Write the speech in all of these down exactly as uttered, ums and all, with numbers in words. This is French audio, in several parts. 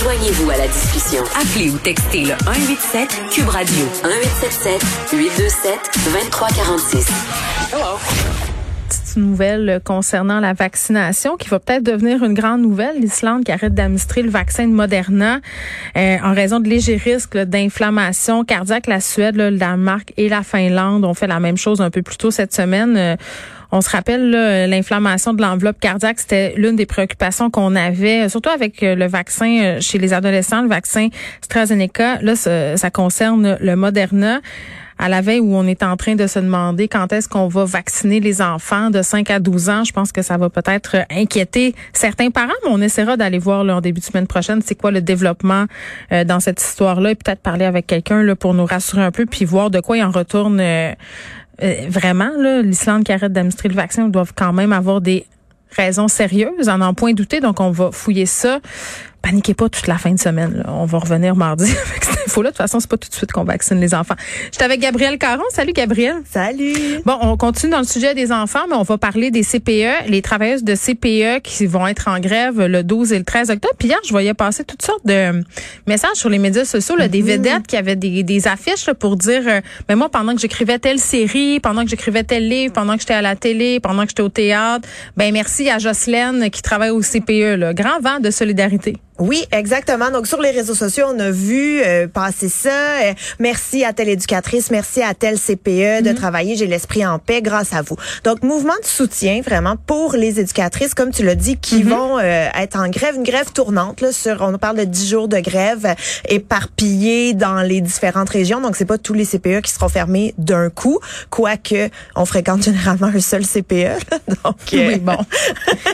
Joignez-vous à la discussion. Appelez ou textez le un huit sept Cube Radio. un huit sept sept huit deux sept deux trois quatre six. Hello. Petite nouvelle concernant la vaccination qui va peut-être devenir une grande nouvelle. L'Islande qui arrête d'administrer le vaccin de Moderna euh, en raison de légers risques là, d'inflammation cardiaque. La Suède, là, le Danemark et la Finlande ont fait la même chose un peu plus tôt cette semaine. Euh, on se rappelle, là, l'inflammation de l'enveloppe cardiaque, c'était l'une des préoccupations qu'on avait, surtout avec le vaccin chez les adolescents, le vaccin AstraZeneca. Là, ça, ça concerne le Moderna. À la veille où on est en train de se demander quand est-ce qu'on va vacciner les enfants de cinq à douze ans, je pense que ça va peut-être inquiéter certains parents, mais on essaiera d'aller voir là, en début de semaine prochaine c'est quoi le développement euh, dans cette histoire-là et peut-être parler avec quelqu'un là, pour nous rassurer un peu puis voir de quoi il en retourne euh, euh, vraiment. Là, l'Islande qui arrête d'administrer le vaccin, ils doivent quand même avoir des raisons sérieuses, en en point douter, donc on va fouiller ça. Paniquez pas toute la fin de semaine. Là. On va revenir mardi avec cette info-là. De toute façon, c'est pas tout de suite qu'on vaccine les enfants. J'étais avec Gabrielle Caron. Salut, Gabrielle. Salut. Bon, on continue dans le sujet des enfants, mais on va parler des C P E, les travailleuses de C P E qui vont être en grève le douze et le treize octobre. Puis hier, je voyais passer toutes sortes de messages sur les médias sociaux, là, mm-hmm. des vedettes qui avaient des, des affiches là, pour dire euh, « Mais moi, pendant que j'écrivais telle série, pendant que j'écrivais tel livre, pendant que j'étais à la télé, pendant que j'étais au théâtre, ben merci à Jocelyne qui travaille au C P E. » Là. Grand vent de solidarité. Oui, exactement. Donc, sur les réseaux sociaux, on a vu euh, passer ça. Euh, merci à telle éducatrice, merci à telle C P E mm-hmm. de travailler. J'ai l'esprit en paix grâce à vous. Donc, mouvement de soutien vraiment pour les éducatrices, comme tu l'as dit, qui mm-hmm. vont euh, être en grève, une grève tournante. Là, sur, on parle de dix jours de grève euh, éparpillés dans les différentes régions. Donc, c'est pas tous les C P E qui seront fermés d'un coup, quoique on fréquente généralement un seul C P E. Donc, euh... oui, bon.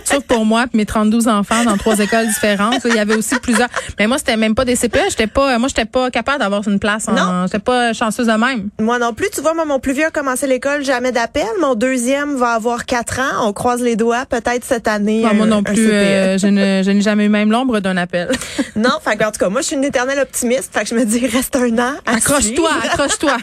Sauf pour moi et mes trente-deux enfants dans trois écoles différentes. Il y avait aussi plusieurs. Mais moi, c'était même pas des C P E. J'étais pas, moi, j'étais pas capable d'avoir une place. En, non. J'étais pas chanceuse de même. Moi non plus. Tu vois, moi, mon plus vieux a commencé l'école, jamais d'appel. Mon deuxième va avoir quatre ans. On croise les doigts, peut-être cette année. Non, un, moi non plus. Euh, je, ne, je n'ai jamais eu même l'ombre d'un appel. Non. Fait que, en tout cas, moi, je suis une éternelle optimiste. Fait que je me dis, reste un an. Accroche-toi, accroche-toi.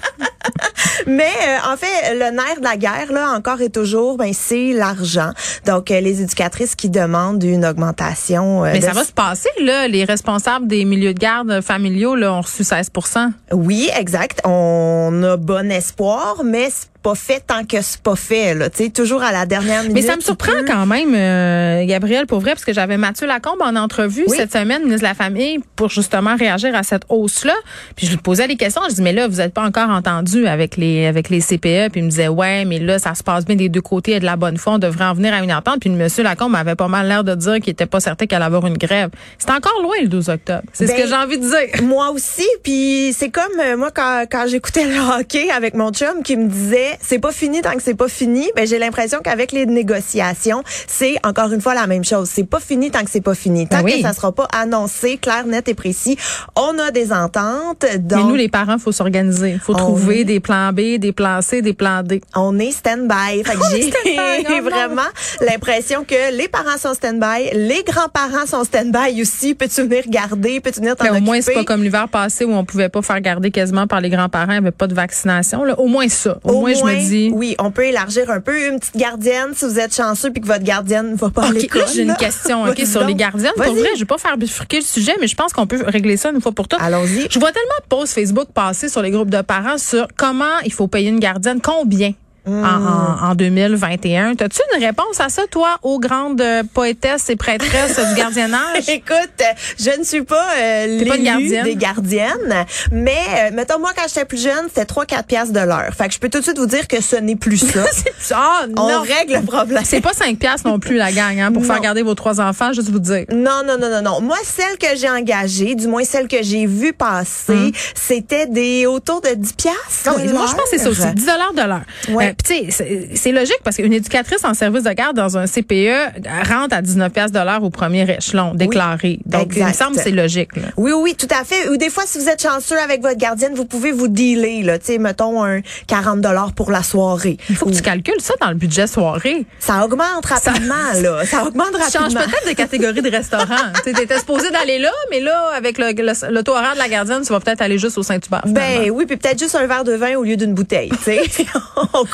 Mais, euh, en fait, le nerf de la guerre, là, encore et toujours, ben, c'est l'argent. Donc, euh, les éducatrices qui demandent une augmentation. Euh, Mais de... ça va se passer. Là, les responsables des milieux de garde familiaux là, ont reçu seize pour cent. Oui, exact. On a bon espoir, mais c'est pas fait tant que c'est pas fait. Là, tu sais, toujours à la dernière minute. Mais ça me surprend peut... quand même, euh, Gabrielle, pour vrai, parce que j'avais Mathieu Lacombe en entrevue oui. cette semaine, ministre de la Famille, pour justement réagir à cette hausse-là. Puis je lui posais des questions. Je dis, mais là, vous n'êtes pas encore entendu avec les avec les C P E. Puis il me disait, ouais, mais là, ça se passe bien des deux côtés. Il y a de la bonne foi. On devrait en venir à une entente. Puis le monsieur Lacombe avait pas mal l'air de dire qu'il n'était pas certain qu'il allait avoir une grève. C'est encore loin, le douze octobre. C'est ben, ce que j'ai envie de dire. Moi aussi. Puis c'est comme euh, moi, quand, quand j'écoutais le hockey avec mon chum qui me disait, c'est pas fini tant que c'est pas fini. Ben j'ai l'impression qu'avec les négociations, c'est encore une fois la même chose. C'est pas fini tant que c'est pas fini. Tant oui. que ça sera pas annoncé, clair, net et précis, on a des ententes. Donc, mais nous, les parents, faut s'organiser. Faut trouver est... des plans B, des plans C, des plans D. On est stand-by. Fait que j'ai stand-by, vraiment l'impression que les parents sont stand-by, les grands-parents sont stand-by aussi. Peux-tu venir garder? Peux-tu venir t'en occuper? Au moins, c'est pas comme l'hiver passé où on pouvait pas faire garder quasiment par les grands-parents. Il y avait pas de vaccination. Là. Au moins ça. Au, Au moins, je me dis. Oui, on peut élargir un peu. Une petite gardienne, si vous êtes chanceux puis que votre gardienne ne va pas à okay, l'école. J'ai une question okay, sur donc, les gardiennes. Vas-y. Pour vrai, je ne vais pas faire bifurquer le sujet, mais je pense qu'on peut régler ça une fois pour toutes. Allons-y. Je vois tellement de posts Facebook passer sur les groupes de parents sur comment il faut payer une gardienne, combien mmh. en, en deux mille vingt et un. As-tu une réponse à ça, toi, aux grandes poétesses et prêtresses du gardiennage? Écoute, je ne suis pas euh, l'élue gardienne. Des gardiennes, mais euh, mettons, moi, quand j'étais plus jeune, c'était trois à quatre piastres de l'heure. Fait que je peux tout de suite vous dire que ce n'est plus ça. C'est plus ça. Oh, on non. règle le problème. C'est pas cinq piastres non plus, la gang, hein, pour non. faire garder vos trois enfants, juste vous dire. Non, non, non, non, non. Moi, celle que j'ai engagée, du moins celle que j'ai vue passer, hum. c'était des autour de dix piastres. Oui, moi, je pense que c'est ça aussi, dix dollars de l'heure. Ouais. Euh, Puis tu sais, c'est, c'est logique parce qu'une éducatrice en service de garde dans un C P E rentre à dix-neuf piastres de l'heure au premier échelon déclaré. Oui, donc, exact. Il me semble que c'est logique. Là. Oui, oui, tout à fait. Ou des fois, si vous êtes chanceux avec votre gardienne, vous pouvez vous dealer, là, tu sais, mettons un quarante dollars pour la soirée. Il faut Ou... que tu calcules ça dans le budget soirée. Ça augmente rapidement, ça... là. Ça augmente rapidement. Tu changes peut-être de catégorie de restaurant. Tu étais supposé d'aller là, mais là, avec le, le, le taux horaire de la gardienne, tu vas peut-être aller juste au Saint-Hubert. Ben oui, puis peut-être juste un verre de vin au lieu d'une bouteille, tu sais.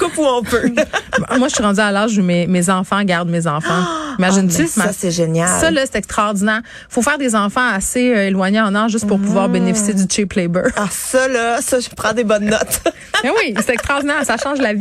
coupe où on peut. Moi, je suis rendue à l'âge où mes, mes enfants gardent mes enfants. Imagine-tu? Oh, ça, c'est génial. Ça, là, c'est extraordinaire. Faut faire des enfants assez euh, éloignés en âge juste pour mmh. pouvoir bénéficier du cheap labor. Ah, ça, là, ça, je prends des bonnes notes. Mais oui, c'est extraordinaire. Ça change la vie.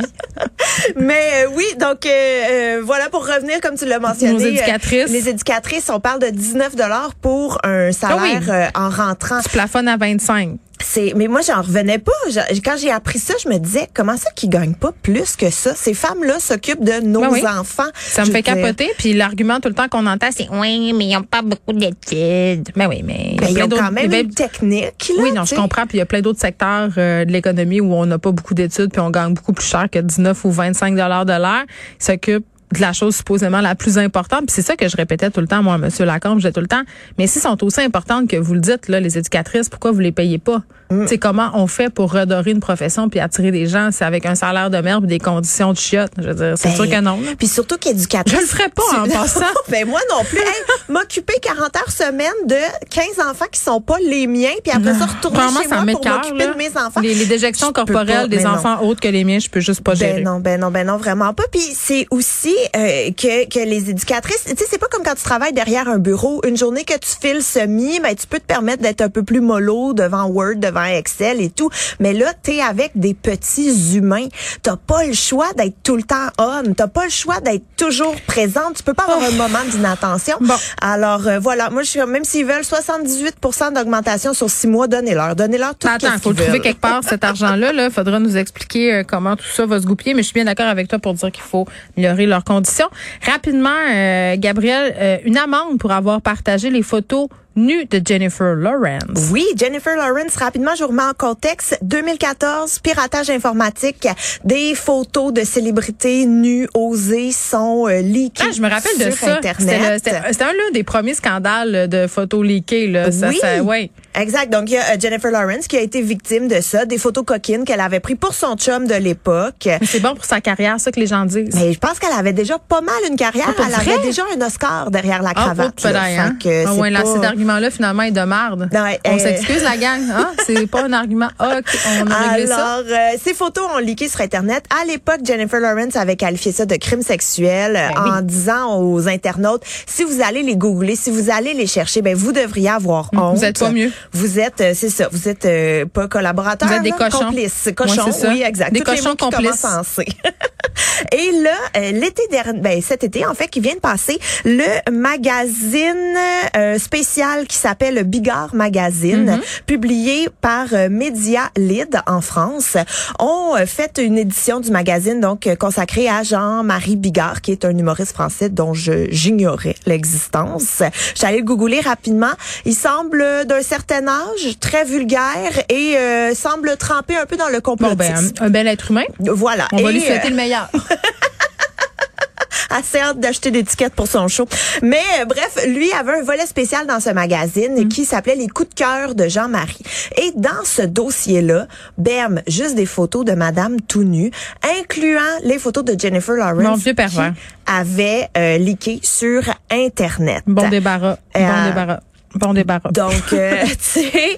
Mais euh, oui, donc, euh, euh, voilà, pour revenir, comme tu l'as mentionné. Nos éducatrices. Euh, les éducatrices, on parle de dix-neuf dollars pour un salaire ah oui. euh, en rentrant. Tu plafonnes à vingt-cinq. C'est, mais moi, j'en revenais pas. Je, quand j'ai appris ça, je me disais, comment ça qu'ils gagnent pas plus que ça? Ces femmes-là s'occupent de nos ben oui. enfants. Ça me je fait dire. capoter. Puis l'argument tout le temps qu'on entend, c'est, oui, mais ils ont pas beaucoup d'études. Mais ben oui, mais. Ben, il y a ils ont d'autres, quand même une technique, là. Oui, non, t'sais. Je comprends. Puis il y a plein d'autres secteurs euh, de l'économie où on n'a pas beaucoup d'études puis on gagne beaucoup plus cher que dix-neuf ou vingt-cinq dollars de l'heure. Ils s'occupent de la chose supposément la plus importante. Puis c'est ça que je répétais tout le temps, moi, à Mathieu Lacombe, je disais tout le temps, mais si sont aussi importantes que vous le dites, là, les éducatrices, pourquoi vous les payez pas? Mm. T'sais, comment on fait pour redorer une profession puis attirer des gens? C'est avec un salaire de merde et des conditions de chiottes. Je veux dire, c'est ben, sûr que non. Puis surtout qu'éducatrice... Je le ferais pas tu... en passant. Ben moi non plus. Hey, m'occuper quarante heures semaine de quinze enfants qui sont pas les miens puis après ça retourner chez moi pour cœur, m'occuper là. De mes enfants. Les, les déjections je corporelles pas, des non. enfants autres que les miens, je peux juste pas ben gérer. Ben non, ben non, ben non, vraiment pas. Puis c'est aussi Euh, que, que les éducatrices, tu sais, c'est pas comme quand tu travailles derrière un bureau. Une journée que tu files semi, ben, tu peux te permettre d'être un peu plus mollo devant Word, devant Excel et tout. Mais là, t'es avec des petits humains. T'as pas le choix d'être tout le temps on. T'as pas le choix d'être toujours présente. Tu peux pas avoir oh. un moment d'inattention. Bon. Alors, euh, voilà. Moi, je suis même s'ils veulent soixante-dix-huit pour cent d'augmentation sur six mois, donnez-leur. Donnez-leur tout ce qu'ils veulent. Attends, faut le trouver quelque part, cet argent-là, là. Faudra nous expliquer euh, comment tout ça va se goupiller. Mais je suis bien d'accord avec toi pour dire qu'il faut améliorer leur conditions. Rapidement, euh, Gabrielle, euh, une amende pour avoir partagé les photos nue de Jennifer Lawrence. Oui, Jennifer Lawrence, rapidement, je vous remets en contexte. deux mille quatorze, piratage informatique, des photos de célébrités nues, osées, sont euh, leakées ah, je me rappelle sur de ça. Internet. C'était, le, c'était, c'était un l'un des premiers scandales de photos leakées. Là. Ça, oui, ça, ouais. exact. Donc, il y a Jennifer Lawrence qui a été victime de ça, des photos coquines qu'elle avait prises pour son chum de l'époque. Mais c'est bon pour sa carrière, ça que les gens disent. Mais je pense qu'elle avait déjà pas mal une carrière. Ah, elle vrai? avait déjà un Oscar derrière la cravate. Ah, là, hein? que ah ouais, pas... là, c'est d'argument là, finalement, est de marde. Non, ouais, on euh... s'excuse, la gang. Hein? C'est pas un argument. Oh, okay, on a réglé ça. Alors, euh, ces photos ont leaké sur Internet. À l'époque, Jennifer Lawrence avait qualifié ça de crime sexuel ben en oui. disant aux internautes, si vous allez les googler, si vous allez les chercher, ben vous devriez avoir honte. Vous êtes pas mieux. Vous êtes, c'est ça, vous êtes euh, pas collaborateurs. Vous êtes des là, cochons. Complices. Cochons, oui, oui exact. Des Toutes cochons complices. Et là, euh, l'été dernier, ben cet été, en fait, qui vient de passer, le magazine euh, spécial qui s'appelle Bigard Magazine, mm-hmm. publié par euh, Media Lead en France, ont euh, fait une édition du magazine donc euh, consacrée à Jean-Marie Bigard, qui est un humoriste français dont je j'ignorais l'existence. J'allais le googler rapidement. Il semble euh, d'un certain âge, très vulgaire et euh, semble trempé un peu dans le complotisme. Bon, ben, un bel être humain. Voilà. On et, va lui souhaiter euh... le meilleur. Assez hâte d'acheter des tickets pour son show. Mais euh, bref, lui avait un volet spécial dans ce magazine mmh. qui s'appelait Les coups de cœur de Jean-Marie. Et dans ce dossier-là, bam, juste des photos de madame tout nue, incluant les photos de Jennifer Lawrence. Mon vieux pervers. Qui avait euh, leaké sur Internet. Bon débarras. Euh, bon débarras. Bon débarras. Donc, euh, tu sais, et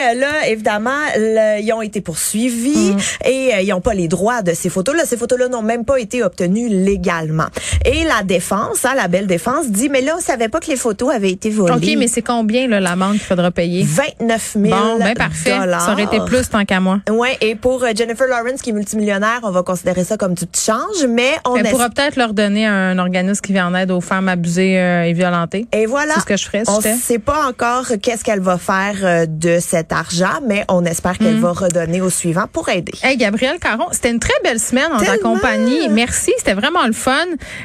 euh, là, évidemment, le, ils ont été poursuivis mmh. et euh, ils n'ont pas les droits de ces photos-là. Ces photos-là n'ont même pas été obtenues légalement. Et la défense, hein, la belle défense, dit, mais là, on ne savait pas que les photos avaient été volées. OK, mais c'est combien là, l'amende qu'il faudra payer? vingt-neuf mille Bon, ben parfait. Ça aurait été plus tant qu'à moi. Oui, et pour euh, Jennifer Lawrence, qui est multimillionnaire, on va considérer ça comme du petit change, mais on... Elle pourra peut-être leur donner un organisme qui vient en aide aux femmes abusées euh, et violentées. Et voilà. C'est ce que je ferais, si je sais pas encore qu'est-ce qu'elle va faire de cet argent, mais on espère qu'elle mmh. va redonner au suivant pour aider. Hey, Gabrielle Caron, c'était une très belle semaine en ta compagnie. Merci, c'était vraiment le fun.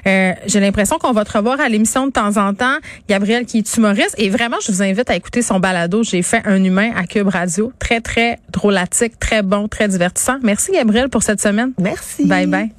Euh, j'ai l'impression qu'on va te revoir à l'émission de temps en temps. Gabrielle qui est humoriste et vraiment, je vous invite à écouter son balado. J'ai fait un humain à Cube Radio. Très, très drôlatique, très bon, très divertissant. Merci Gabrielle pour cette semaine. Merci. Bye bye.